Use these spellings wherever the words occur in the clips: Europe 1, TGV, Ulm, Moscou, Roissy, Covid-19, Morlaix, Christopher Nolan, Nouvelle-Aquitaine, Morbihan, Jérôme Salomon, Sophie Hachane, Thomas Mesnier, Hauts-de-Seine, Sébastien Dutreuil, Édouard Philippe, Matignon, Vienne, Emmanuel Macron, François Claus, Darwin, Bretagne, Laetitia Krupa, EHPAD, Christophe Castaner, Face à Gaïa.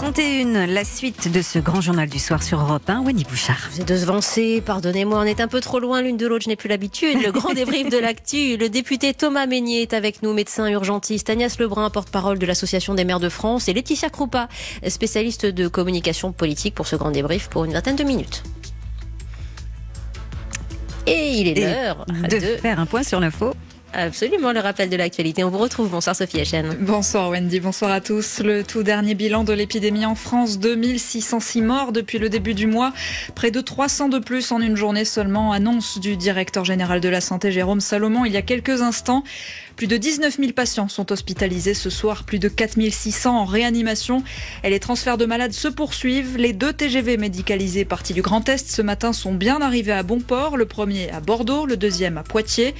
8h31, la suite de ce grand journal du soir sur Europe 1, Wendy Bouchard. Vous êtes devancés, pardonnez-moi, on est un peu trop loin l'une de l'autre, je n'ai plus l'habitude. Le grand débrief de l'actu, le député Thomas Mesnier est avec nous, médecin urgentiste, Agnès Lebrun, porte-parole de l'Association des maires de France, et Laetitia Krupa, spécialiste de communication politique pour ce grand débrief pour une vingtaine de minutes. Et il est l'heure de faire un point sur l'info. Absolument, le rappel de l'actualité. On vous retrouve. Bonsoir Sophie Hachane. Bonsoir Wendy, bonsoir à tous. Le tout dernier bilan de l'épidémie en France, 2606 morts depuis le début du mois. Près de 300 de plus en une journée seulement, annonce du directeur général de la Santé Jérôme Salomon il y a quelques instants. Plus de 19 000 patients sont hospitalisés ce soir, plus de 4 600 en réanimation. Et les transferts de malades se poursuivent. Les deux TGV médicalisés partis du Grand Est ce matin sont bien arrivés à bon port. Le premier à Bordeaux, le deuxième à Poitiers.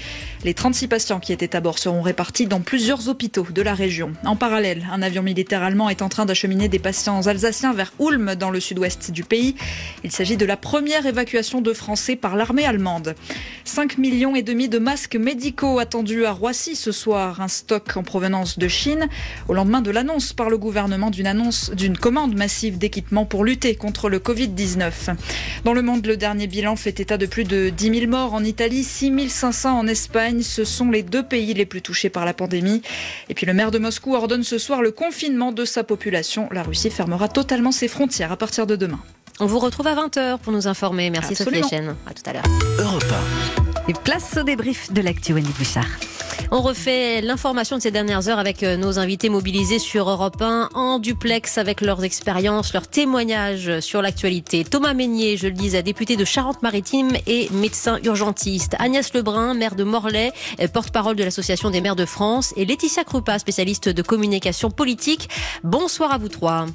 Les 36 patients qui étaient à bord seront répartis dans plusieurs hôpitaux de la région. En parallèle, un avion militaire allemand est en train d'acheminer des patients alsaciens vers Ulm, dans le sud-ouest du pays. Il s'agit de la première évacuation de Français par l'armée allemande. 5,5 millions de masques médicaux attendus à Roissy ce soir. Un stock en provenance de Chine au lendemain de l'annonce par le gouvernement d'une commande massive d'équipements pour lutter contre le Covid-19. Dans le monde, le dernier bilan fait état de plus de 10 000 morts en Italie, 6 500 en Espagne. Ce sont les deux pays les plus touchés par la pandémie. Et puis le maire de Moscou ordonne ce soir le confinement de sa population. La Russie fermera totalement ses frontières à partir de demain. On vous retrouve à 20h pour nous informer. Merci Sophie Hachane. À tout à l'heure. Europe 1. Et place au débrief de l'actu, Wendy Bouchard. On refait l'information de ces dernières heures avec nos invités mobilisés sur Europe 1 en duplex avec leurs expériences, leurs témoignages sur l'actualité. Thomas Mesnier, je le disais, député de Charente-Maritime et médecin urgentiste. Agnès Lebrun, maire de Morlaix, porte-parole de l'Association des maires de France. Et Laetitia Krupa, spécialiste de communication politique. Bonsoir à vous trois.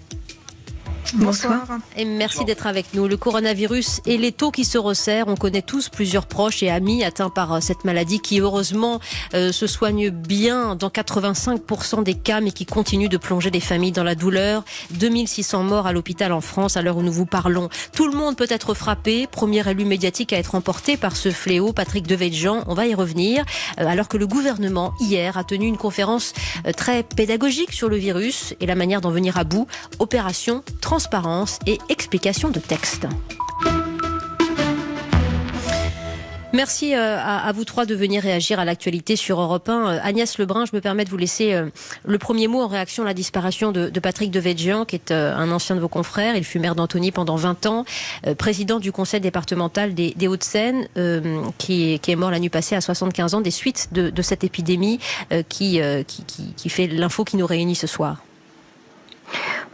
Bonsoir. Et merci d'être avec nous. Le coronavirus et les taux qui se resserrent. On connaît tous plusieurs proches et amis atteints par cette maladie qui, heureusement, se soigne bien dans 85% des cas, mais qui continue de plonger les familles dans la douleur. 2600 morts à l'hôpital en France à l'heure où nous vous parlons. Tout le monde peut être frappé. Premier élu médiatique à être emporté par ce fléau, Patrick Devedjian. On va y revenir. Alors que le gouvernement, hier, a tenu une conférence très pédagogique sur le virus et la manière d'en venir à bout. Opération transparence et explication de texte. Merci à vous trois de venir réagir à l'actualité sur Europe 1. Agnès Lebrun, je me permets de vous laisser le premier mot en réaction à la disparition de Patrick Devedjian, qui est un ancien de vos confrères. Il fut maire d'Antony pendant 20 ans, président du conseil départemental des Hauts-de-Seine, qui est mort la nuit passée à 75 ans des suites de cette épidémie qui fait l'info qui nous réunit ce soir.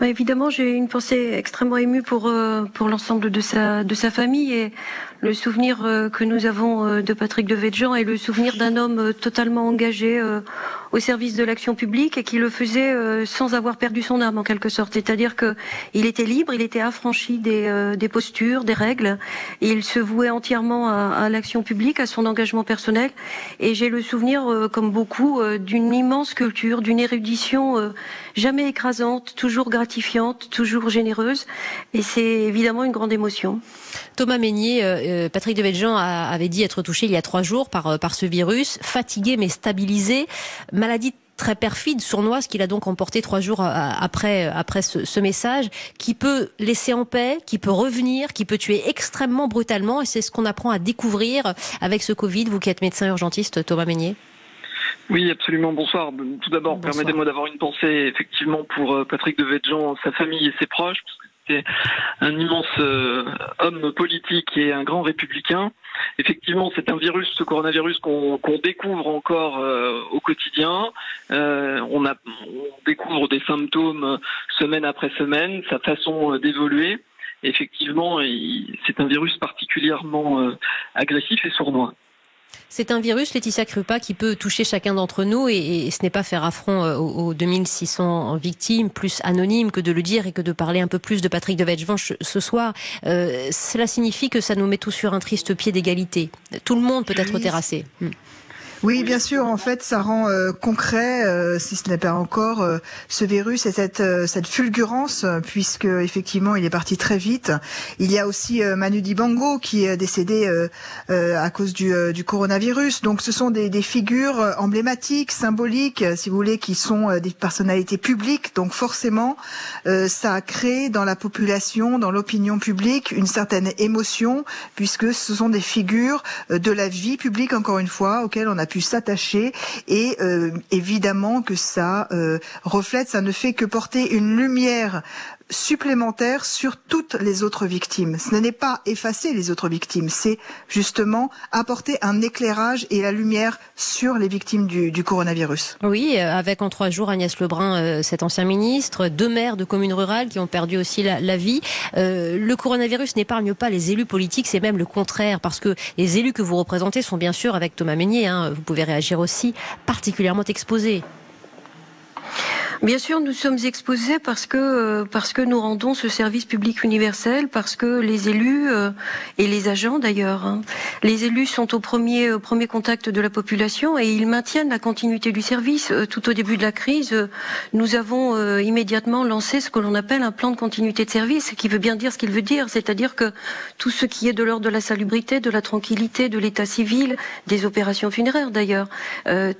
Évidemment, j'ai une pensée extrêmement émue pour l'ensemble de sa famille, et le souvenir que nous avons de Patrick Devedjian est le souvenir d'un homme totalement engagé au service de l'action publique et qui le faisait sans avoir perdu son âme en quelque sorte. C'est-à-dire qu'il était libre, il était affranchi des postures, des règles, et il se vouait entièrement à l'action publique, à son engagement personnel. Et j'ai le souvenir, comme beaucoup, d'une immense culture, d'une érudition jamais écrasante, toujours gratifiante, toujours généreuse, et c'est évidemment une grande émotion. Thomas Mesnier, Patrick Devedjian avait dit être touché il y a 3 jours par ce virus, fatigué mais stabilisé, maladie très perfide, sournoise, qu'il a donc emporté 3 jours après ce message, qui peut laisser en paix, qui peut revenir, qui peut tuer extrêmement brutalement, et c'est ce qu'on apprend à découvrir avec ce Covid, vous qui êtes médecin urgentiste, Thomas Mesnier. Oui, absolument. Bonsoir. Tout d'abord, permettez-moi d'avoir une pensée effectivement pour Patrick Devedjian, sa famille et ses proches, parce que c'était un immense homme politique et un grand républicain. Effectivement, c'est un virus, ce coronavirus, qu'on découvre encore au quotidien. On découvre des symptômes semaine après semaine, sa façon d'évoluer. Effectivement, c'est un virus particulièrement agressif et sournois. C'est un virus, Laetitia Krupa, qui peut toucher chacun d'entre nous, et ce n'est pas faire affront aux 2600 victimes, plus anonymes, que de le dire et que de parler un peu plus de Patrick Devedjian ce soir. Cela signifie que ça nous met tous sur un triste pied d'égalité. Tout le monde peut être terrassé. Oui, bien sûr. En fait, ça rend concret, si ce n'est pas encore, ce virus et cette fulgurance, puisque effectivement, il est parti très vite. Il y a aussi Manu Dibango qui est décédé à cause du coronavirus. Donc, ce sont des figures emblématiques, symboliques, si vous voulez, qui sont des personnalités publiques. Donc, forcément, ça a créé dans la population, dans l'opinion publique, une certaine émotion, puisque ce sont des figures de la vie publique, encore une fois, auxquelles on a pu s'attacher, et évidemment que ça reflète, ça ne fait que porter une lumière supplémentaire sur toutes les autres victimes. Ce n'est pas effacer les autres victimes, c'est justement apporter un éclairage et la lumière sur les victimes du coronavirus. Oui, avec en 3 jours Agnès Lebrun, cet ancien ministre, 2 maires de communes rurales qui ont perdu aussi la vie. Le coronavirus n'épargne pas les élus politiques, c'est même le contraire, parce que les élus que vous représentez sont bien sûr, avec Thomas Mesnier, vous pouvez réagir aussi, particulièrement exposés. Bien sûr, nous sommes exposés parce que nous rendons ce service public universel, parce que les élus et les agents d'ailleurs, les élus sont au premier contact de la population et ils maintiennent la continuité du service. Tout au début de la crise, nous avons immédiatement lancé ce que l'on appelle un plan de continuité de service, qui veut bien dire ce qu'il veut dire, c'est-à-dire que tout ce qui est de l'ordre de la salubrité, de la tranquillité, de l'état civil, des opérations funéraires d'ailleurs,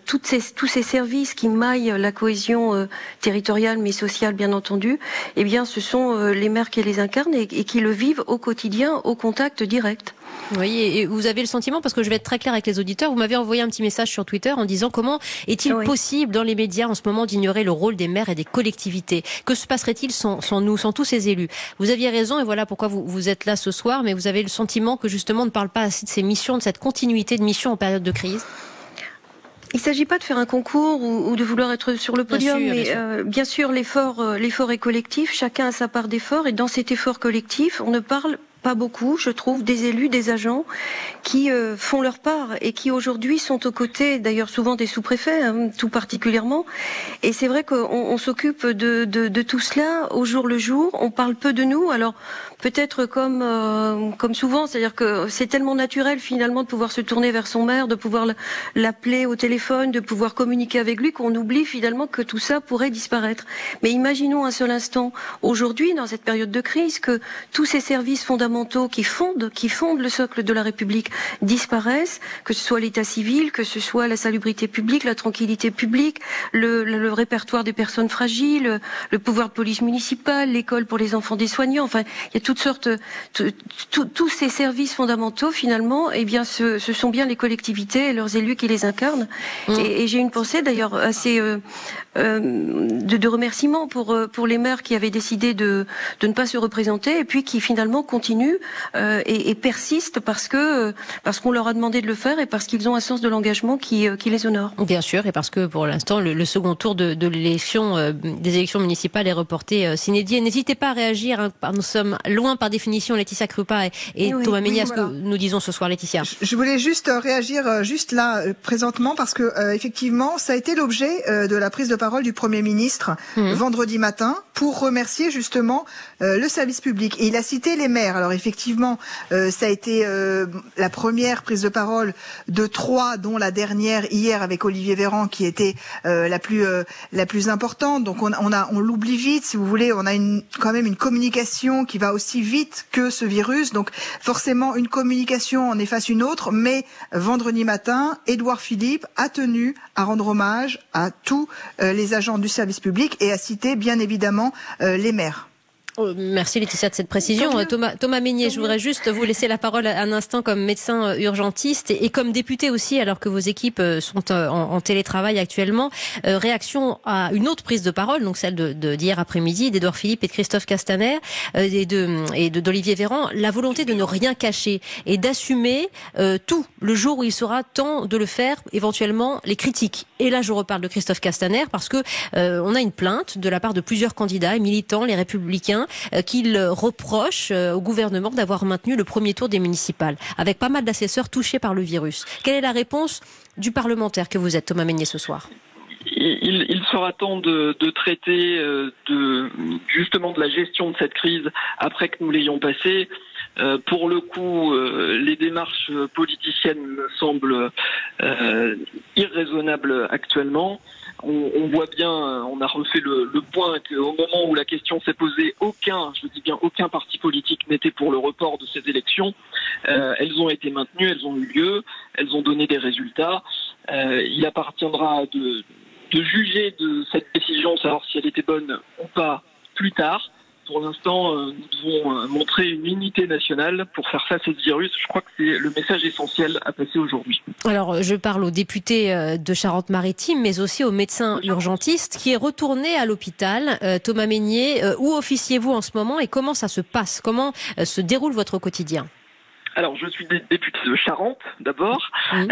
tous ces services qui maillent la cohésion territoriales mais sociales bien entendu, eh bien ce sont les maires qui les incarnent et qui le vivent au quotidien, au contact direct. Oui, et vous avez le sentiment, parce que je vais être très claire avec les auditeurs, vous m'avez envoyé un petit message sur Twitter en disant comment est-il possible dans les médias en ce moment d'ignorer le rôle des maires et des collectivités? Que se passerait-il sans nous, sans tous ces élus? Vous aviez raison et voilà pourquoi vous êtes là ce soir, mais vous avez le sentiment que justement on ne parle pas assez de ces missions, de cette continuité de missions en période de crise? Il ne s'agit pas de faire un concours ou de vouloir être sur le podium, bien sûr l'effort est collectif, chacun a sa part d'effort et dans cet effort collectif, on ne parle pas beaucoup, je trouve, des élus, des agents qui font leur part et qui aujourd'hui sont aux côtés, d'ailleurs souvent des sous-préfets, tout particulièrement. Et c'est vrai qu'on s'occupe de tout cela au jour le jour. On parle peu de nous. Alors peut-être comme souvent, c'est-à-dire que c'est tellement naturel finalement de pouvoir se tourner vers son maire, de pouvoir l'appeler au téléphone, de pouvoir communiquer avec lui, qu'on oublie finalement que tout ça pourrait disparaître. Mais imaginons un seul instant aujourd'hui, dans cette période de crise, que tous ces services fondamentaux qui fondent le socle de la République disparaissent, que ce soit l'état civil, que ce soit la salubrité publique, la tranquillité publique, le répertoire des personnes fragiles, le pouvoir de police municipale, l'école pour les enfants des soignants, enfin il y a toutes sortes, tous ces services fondamentaux finalement, eh bien ce sont bien les collectivités et leurs élus qui les incarnent. Et j'ai une pensée d'ailleurs assez de remerciements pour les maires qui avaient décidé de ne pas se représenter et puis qui finalement continuent et persistent parce qu'on leur a demandé de le faire et parce qu'ils ont un sens de l'engagement qui les honore. Bien sûr, et parce que pour l'instant le second tour des élections municipales est reporté sine die. N'hésitez pas à réagir, nous sommes loin par définition, Laetitia Krupa et Thomas Mesnier, voilà. Ce que nous disons ce soir, Laetitia. Je voulais juste réagir juste là présentement parce que effectivement ça a été l'objet de la prise de parole du Premier ministre vendredi matin pour remercier justement le service public, et il a cité les maires. Alors effectivement, ça a été la première prise de parole de 3, dont la dernière hier avec Olivier Véran, qui était la plus importante. Donc on l'oublie vite, si vous voulez. On a quand même une communication qui va aussi vite que ce virus. Donc forcément, une communication en efface une autre. Mais vendredi matin, Édouard Philippe a tenu à rendre hommage à tous les agents du service public et à citer bien évidemment les maires. Merci Laetitia de cette précision. Thomas Mesnier, je voudrais juste vous laisser la parole un instant comme médecin urgentiste et comme député aussi, alors que vos équipes sont en télétravail actuellement. Réaction à une autre prise de parole, donc celle d'hier après-midi, d'Édouard Philippe et de Christophe Castaner et d'Olivier Véran, la volonté de ne rien cacher et d'assumer tout le jour où il sera temps de le faire, éventuellement les critiques. Et là je reparle de Christophe Castaner parce que on a une plainte de la part de plusieurs candidats et militants, les Républicains, qu'il reproche au gouvernement d'avoir maintenu le premier tour des municipales, avec pas mal d'assesseurs touchés par le virus. Quelle est la réponse du parlementaire que vous êtes, Thomas Mesnier, ce soir ? Il sera temps de traiter justement de la gestion de cette crise après que nous l'ayons passée. Pour le coup, les démarches politiciennes me semblent irraisonnables actuellement. On voit bien, on a refait le point qu'au moment où la question s'est posée, aucun, je dis bien aucun parti politique n'était pour le report de ces élections. Elles ont été maintenues, elles ont eu lieu, elles ont donné des résultats. Il appartiendra de juger de cette décision, savoir si elle était bonne ou pas, plus tard. Pour l'instant, nous devons montrer une unité nationale pour faire face à ce virus. Je crois que c'est le message essentiel à passer aujourd'hui. Alors, je parle aux députés de Charente-Maritime, mais aussi aux médecins urgentistes qui est retourné à l'hôpital. Thomas Mesnier, où officiez-vous en ce moment et comment ça se passe? Comment se déroule votre quotidien? Alors, je suis député de Charente, d'abord. Oui.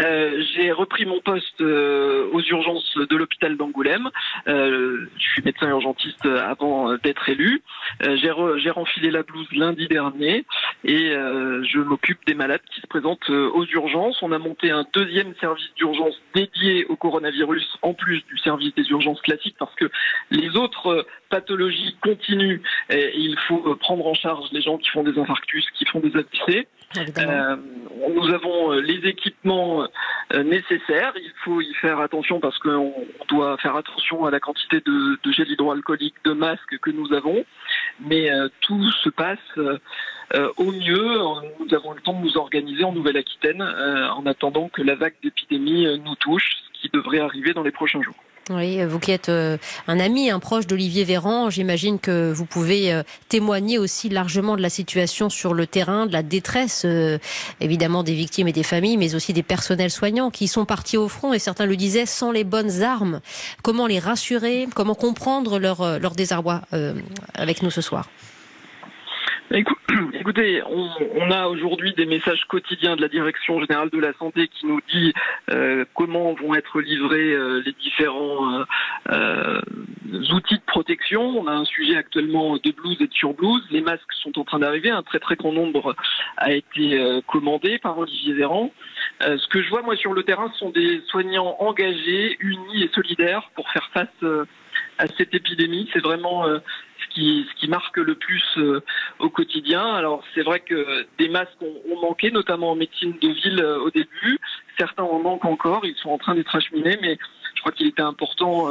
J'ai repris mon poste aux urgences de l'hôpital d'Angoulême. Je suis médecin urgentiste avant d'être élu. J'ai renfilé la blouse lundi dernier et je m'occupe des malades qui se présentent aux urgences. On a monté un deuxième service d'urgence dédié au coronavirus, en plus du service des urgences classiques, parce que les autres pathologies continuent et il faut prendre en charge les gens qui font des infarctus, qui font des AVC. Nous avons les équipements nécessaires. Il faut y faire attention parce qu'on doit faire attention à la quantité de gel hydroalcoolique, de masques que nous avons. Mais tout se passe au mieux. Nous avons le temps de nous organiser en Nouvelle-Aquitaine en attendant que la vague d'épidémie nous touche, ce qui devrait arriver dans les prochains jours. Oui, vous qui êtes un ami, un proche d'Olivier Véran, j'imagine que vous pouvez témoigner aussi largement de la situation sur le terrain, de la détresse évidemment des victimes et des familles, mais aussi des personnels soignants qui sont partis au front, et certains le disaient, sans les bonnes armes. Comment les rassurer? Comment comprendre leur désarroi avec nous ce soir? Écoutez, on a aujourd'hui des messages quotidiens de la Direction Générale de la Santé qui nous dit comment vont être livrés les différents outils de protection. On a un sujet actuellement de blouse et de surblouse. Les masques sont en train d'arriver. Un très très grand nombre a été commandé par Olivier Véran. Ce que je vois moi sur le terrain, ce sont des soignants engagés, unis et solidaires pour faire face à cette épidémie. C'est vraiment ce qui marque le plus au quotidien. Alors c'est vrai que des masques ont manqué, notamment en médecine de ville au début. Certains en manquent encore, ils sont en train d'être acheminés, mais je crois qu'il était important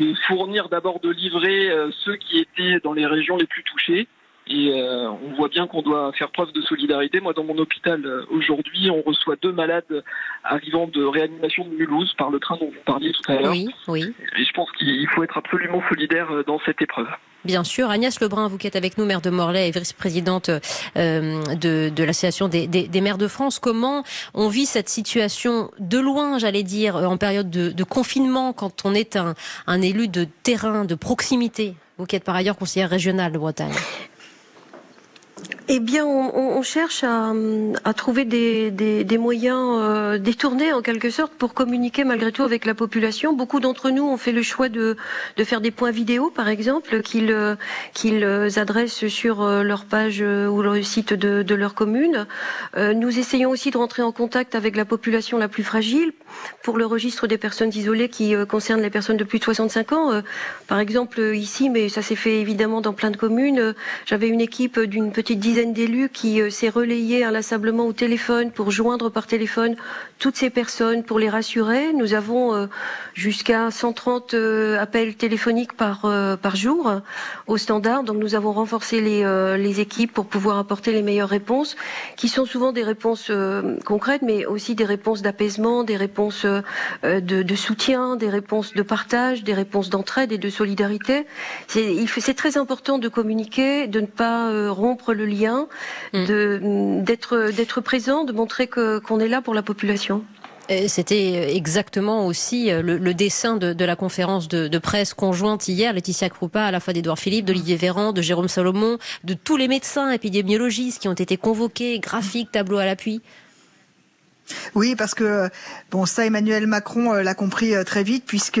de fournir, d'abord de livrer ceux qui étaient dans les régions les plus touchées. Et on voit bien qu'on doit faire preuve de solidarité. Moi, dans mon hôpital, aujourd'hui, on reçoit 2 malades arrivant de réanimation de Mulhouse par le train dont vous parliez tout à l'heure. Oui, oui. Et je pense qu'il faut être absolument solidaire dans cette épreuve. Bien sûr. Agnès Lebrun, vous qui êtes avec nous, maire de Morlaix et vice-présidente de l'Association des maires de France. Comment on vit cette situation de loin, j'allais dire, en période de confinement, quand on est un élu de terrain, de proximité? Vous qui êtes par ailleurs conseillère régionale de Bretagne. Eh bien, on cherche à trouver des moyens détournés en quelque sorte pour communiquer malgré tout avec la population. Beaucoup d'entre nous ont fait le choix de faire des points vidéo, par exemple, qu'ils adressent sur leur page ou le site de leur commune. Nous essayons aussi de rentrer en contact avec la population la plus fragile. Pour le registre des personnes isolées qui concerne les personnes de plus de 65 ans, par exemple ici, mais ça s'est fait évidemment dans plein de communes, j'avais une équipe d'une petite dizaine d'élus qui s'est relayé inlassablement au téléphone pour joindre par téléphone toutes ces personnes pour les rassurer. Nous avons jusqu'à 130 appels téléphoniques par jour au standard. Donc nous avons renforcé les équipes pour pouvoir apporter les meilleures réponses, qui sont souvent des réponses concrètes, mais aussi des réponses d'apaisement, des réponses de soutien, des réponses de partage, des réponses d'entraide et de solidarité. C'est très important de communiquer, de ne pas rompre le lien, d'être présent, de montrer qu'on est là pour la population. C'était exactement aussi le dessein de la conférence de presse conjointe hier, Laetitia Krupa, à la fois d'Édouard Philippe, d'Olivier Véran, de Jérôme Salomon, de tous les médecins épidémiologistes qui ont été convoqués, graphiques, tableaux à l'appui. Oui, parce que bon, ça, Emmanuel Macron l'a compris très vite, puisque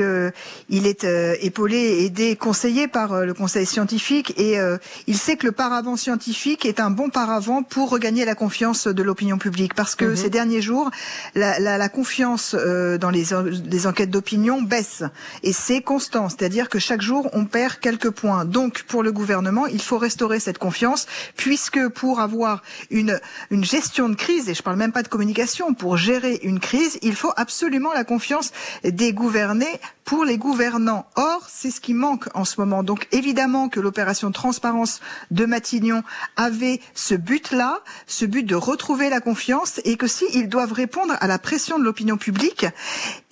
il est épaulé, aidé, conseillé par le Conseil scientifique, et il sait que le paravent scientifique est un bon paravent pour regagner la confiance de l'opinion publique, parce que ces derniers jours, la confiance dans les enquêtes d'opinion baisse, et c'est constant, c'est-à-dire que chaque jour on perd quelques points. Donc, pour le gouvernement, il faut restaurer cette confiance, puisque pour avoir une gestion de crise, et je parle même pas de communication, pour gérer une crise, il faut absolument la confiance des gouvernés pour les gouvernants. Or, c'est ce qui manque en ce moment. Donc, évidemment que l'opération transparence de Matignon avait ce but-là, ce but de retrouver la confiance, et que s'ils doivent répondre à la pression de l'opinion publique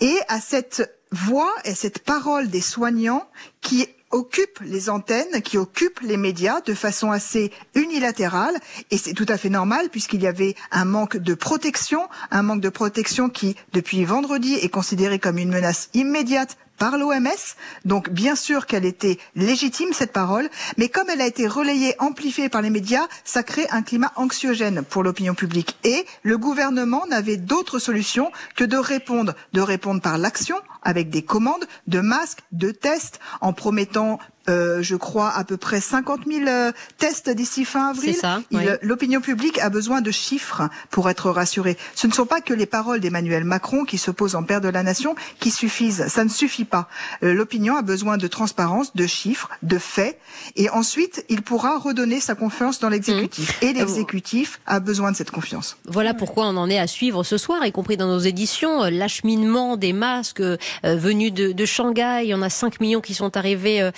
et à cette voix et cette parole des soignants qui occupe les antennes, qui occupe les médias de façon assez unilatérale, et c'est tout à fait normal puisqu'il y avait un manque de protection qui, depuis vendredi, est considéré comme une menace immédiate par l'OMS. Donc, bien sûr qu'elle était légitime, cette parole, mais comme elle a été relayée, amplifiée par les médias, ça crée un climat anxiogène pour l'opinion publique. Et le gouvernement n'avait d'autre solution que de répondre par l'action, avec des commandes de masques, de tests, en promettant je crois à peu près 50 000 tests d'ici fin avril. C'est ça, oui. L'opinion publique a besoin de chiffres pour être rassurée. Ce ne sont pas que les paroles d'Emmanuel Macron, qui se pose en père de la nation, qui suffisent. Ça ne suffit pas. L'opinion a besoin de transparence, de chiffres, de faits. Et ensuite, il pourra redonner sa confiance dans l'exécutif. Et l'exécutif a besoin de cette confiance. Voilà pourquoi on en est à suivre ce soir, y compris dans nos éditions, l'acheminement des masques venus de Shanghai. On a 5 millions qui sont arrivés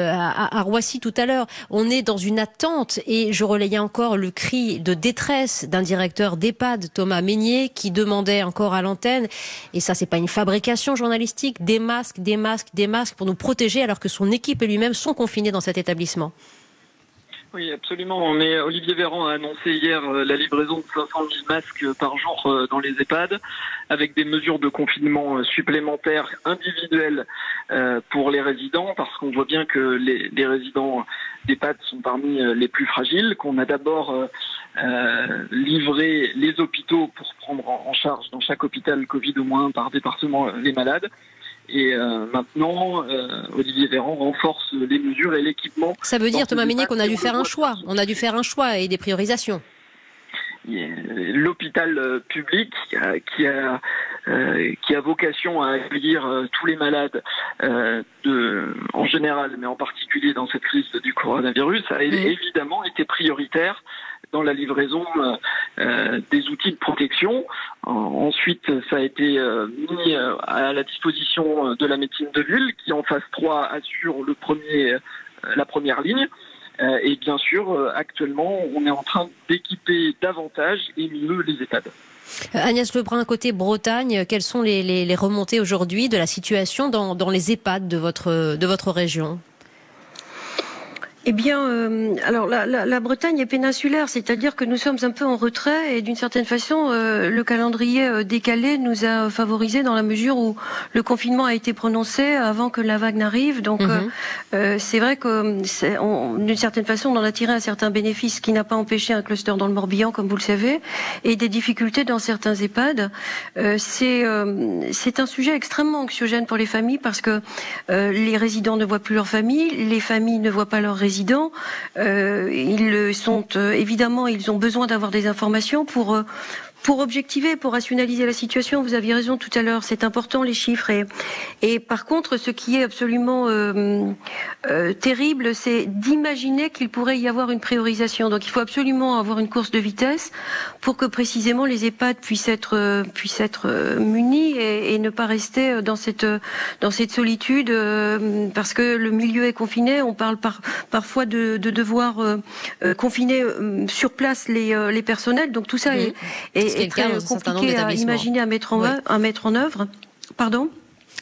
à Roissy tout à l'heure. On est dans une attente, et je relayais encore le cri de détresse d'un directeur d'EHPAD, Thomas Mesnier, qui demandait encore à l'antenne, et ça c'est pas une fabrication journalistique, des masques pour nous protéger, alors que son équipe et lui-même sont confinés dans cet établissement. Oui, absolument. Olivier Véran a annoncé hier la livraison de 500 000 masques par jour dans les EHPAD, avec des mesures de confinement supplémentaires individuelles pour les résidents, parce qu'on voit bien que les résidents d'EHPAD sont parmi les plus fragiles, qu'on a d'abord livré les hôpitaux pour prendre en charge dans chaque hôpital Covid au moins par département les malades. Et maintenant, Olivier Véran renforce les mesures et l'équipement. Ça veut dire, Thomas Mesnier, qu'on a dû faire un choix. On a dû faire un choix et des priorisations. L'hôpital public qui a vocation à accueillir tous les malades en général, mais en particulier dans cette crise du coronavirus, a évidemment été prioritaire dans la livraison des outils de protection. Ensuite, ça a été mis à la disposition de la médecine de ville, qui en phase 3 assure la première ligne. Et bien sûr, actuellement, on est en train d'équiper davantage et mieux les EHPAD. Agnès Lebrun, côté Bretagne, quelles sont les remontées aujourd'hui de la situation dans les EHPAD de votre région ? Eh bien, alors la Bretagne est péninsulaire, c'est-à-dire que nous sommes un peu en retrait, et d'une certaine façon, le calendrier décalé nous a favorisé dans la mesure où le confinement a été prononcé avant que la vague n'arrive. Donc, c'est vrai que d'une certaine façon, on en a tiré un certain bénéfice qui n'a pas empêché un cluster dans le Morbihan, comme vous le savez, et des difficultés dans certains EHPAD. C'est un sujet extrêmement anxiogène pour les familles, parce que les résidents ne voient plus leur famille, les familles ne voient pas leurs résidents. Ils ont besoin d'avoir des informations pour objectiver, pour rationaliser la situation. Vous aviez raison tout à l'heure, c'est important les chiffres. Et par contre, ce qui est absolument terrible, c'est d'imaginer qu'il pourrait y avoir une priorisation. Donc il faut absolument avoir une course de vitesse pour que précisément les EHPAD puissent être munis et ne pas rester dans cette solitude, parce que le milieu est confiné. On parle parfois de devoir confiner sur place les personnels. Donc tout ça est très compliqué à imaginer, à mettre en œuvre. Pardon ?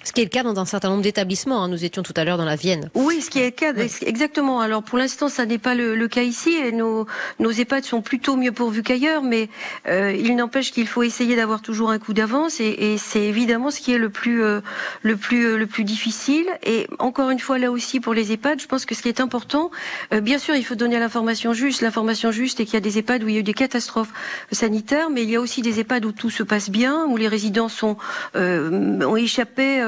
ce qui est le cas dans un certain nombre d'établissements, hein. Nous étions tout à l'heure dans la Vienne. Oui, ce qui est le cas, oui. Exactement. Alors pour l'instant, ça n'est pas le cas ici, et nos EHPAD sont plutôt mieux pourvus qu'ailleurs, mais il n'empêche qu'il faut essayer d'avoir toujours un coup d'avance, et c'est évidemment ce qui est le plus difficile. Et encore une fois, là aussi, pour les EHPAD, je pense que ce qui est important, bien sûr, il faut donner l'information juste, et qu'il y a des EHPAD où il y a eu des catastrophes sanitaires, mais il y a aussi des EHPAD où tout se passe bien, où les résidents ont échappé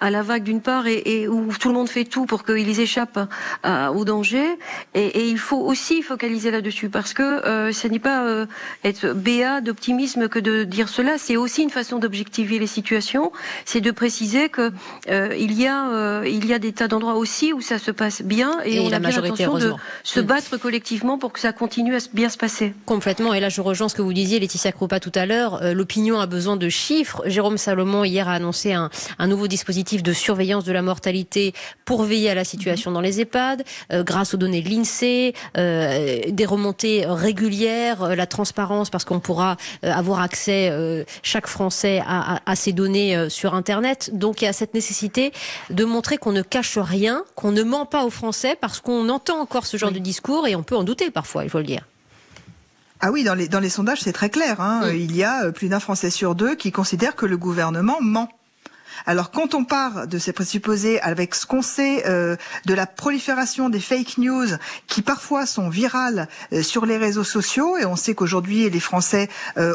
à la vague d'une part, et où tout le monde fait tout pour qu'ils échappent au danger. Et il faut aussi focaliser là-dessus, parce que ce n'est pas être béat d'optimisme que de dire cela, c'est aussi une façon d'objectiver les situations, c'est de préciser que il y a des tas d'endroits aussi où ça se passe bien, et on a bien l'intention de se battre collectivement pour que ça continue à bien se passer. Complètement, et là je rejoins ce que vous disiez, Laetitia Krupa, tout à l'heure, l'opinion a besoin de chiffres. Jérôme Salomon hier a annoncé un nouveau dispositif de surveillance de la mortalité pour veiller à la situation dans les EHPAD, grâce aux données de l'INSEE, des remontées régulières, la transparence, parce qu'on pourra avoir accès, chaque Français, à ces données sur Internet. Donc il y a cette nécessité de montrer qu'on ne cache rien, qu'on ne ment pas aux Français, parce qu'on entend encore ce genre de discours, et on peut en douter parfois, il faut le dire. Ah oui, dans les sondages, c'est très clair, hein. Oui. Il y a plus d'un Français sur deux qui considère que le gouvernement ment. Alors quand on part de ces présupposés, avec ce qu'on sait de la prolifération des fake news qui parfois sont virales sur les réseaux sociaux, et on sait qu'aujourd'hui les Français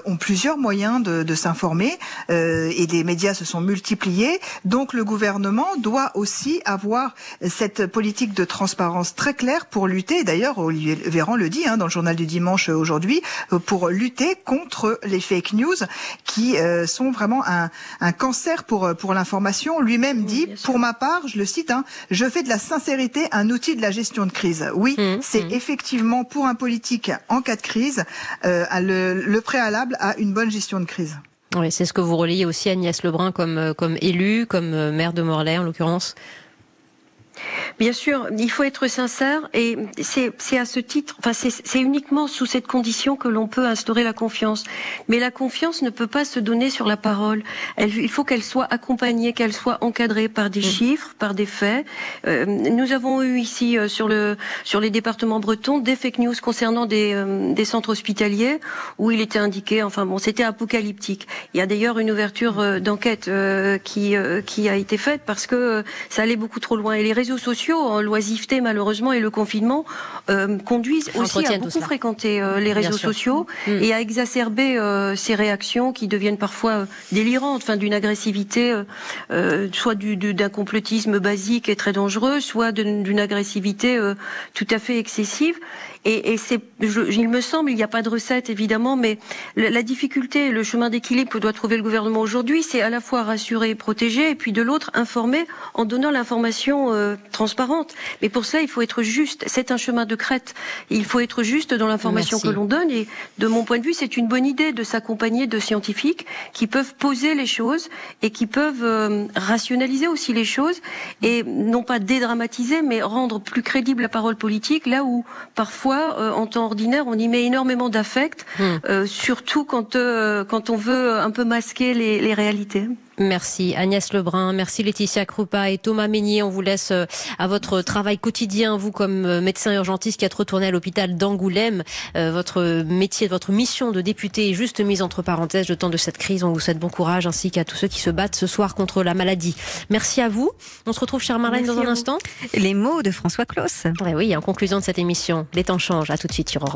ont plusieurs moyens de s'informer, et les médias se sont multipliés, donc le gouvernement doit aussi avoir cette politique de transparence très claire pour lutter, d'ailleurs Olivier Véran le dit dans le journal du dimanche aujourd'hui, pour lutter contre les fake news qui sont vraiment un cancer pour l'information. Lui-même dit, pour ma part, je le cite, je fais de la sincérité un outil de la gestion de crise. Oui, c'est effectivement pour un politique en cas de crise le préalable à une bonne gestion de crise. Oui, c'est ce que vous relayez aussi, Agnès Lebrun, comme élue, comme maire de Morlaix en l'occurrence. Bien sûr, il faut être sincère, et c'est à ce titre, enfin c'est uniquement sous cette condition que l'on peut instaurer la confiance. Mais la confiance ne peut pas se donner sur la parole. Il faut qu'elle soit accompagnée, qu'elle soit encadrée par des chiffres, par des faits. Nous avons eu ici sur les départements bretons des fake news concernant des centres hospitaliers où il était indiqué, enfin bon, c'était apocalyptique. Il y a d'ailleurs une ouverture d'enquête qui a été faite parce que ça allait beaucoup trop loin, et les réseaux sociaux, en loisiveté malheureusement, et le confinement conduisent aussi à beaucoup fréquenter les réseaux sociaux et à exacerber ces réactions qui deviennent parfois délirantes, enfin d'une agressivité, soit d'un complotisme basique et très dangereux, soit d'une agressivité tout à fait excessive. Et il me semble, il n'y a pas de recette évidemment, mais la difficulté, le chemin d'équilibre que doit trouver le gouvernement aujourd'hui, c'est à la fois rassurer et protéger, et puis de l'autre informer en donnant l'information transparente. Mais pour cela, il faut être juste. C'est un chemin de crête. Il faut être juste dans l'information que l'on donne. Et de mon point de vue, c'est une bonne idée de s'accompagner de scientifiques qui peuvent poser les choses et qui peuvent rationaliser aussi les choses, et non pas dédramatiser, mais rendre plus crédible la parole politique là où parfois en temps ordinaire, on y met énormément d'affect, surtout quand on veut un peu masquer les réalités. Merci Agnès Lebrun, merci Laetitia Krupa et Thomas Mesnier. On vous laisse à votre travail quotidien, vous comme médecin urgentiste qui êtes retourné à l'hôpital d'Angoulême. Votre métier, votre mission de député est juste mise entre parenthèses le temps de cette crise. On vous souhaite bon courage, ainsi qu'à tous ceux qui se battent ce soir contre la maladie. Merci à vous. On se retrouve, chère Marlène, dans un instant. Les mots de François Claus. Oui, en conclusion de cette émission. Les temps changent. À tout de suite sur Europe 1.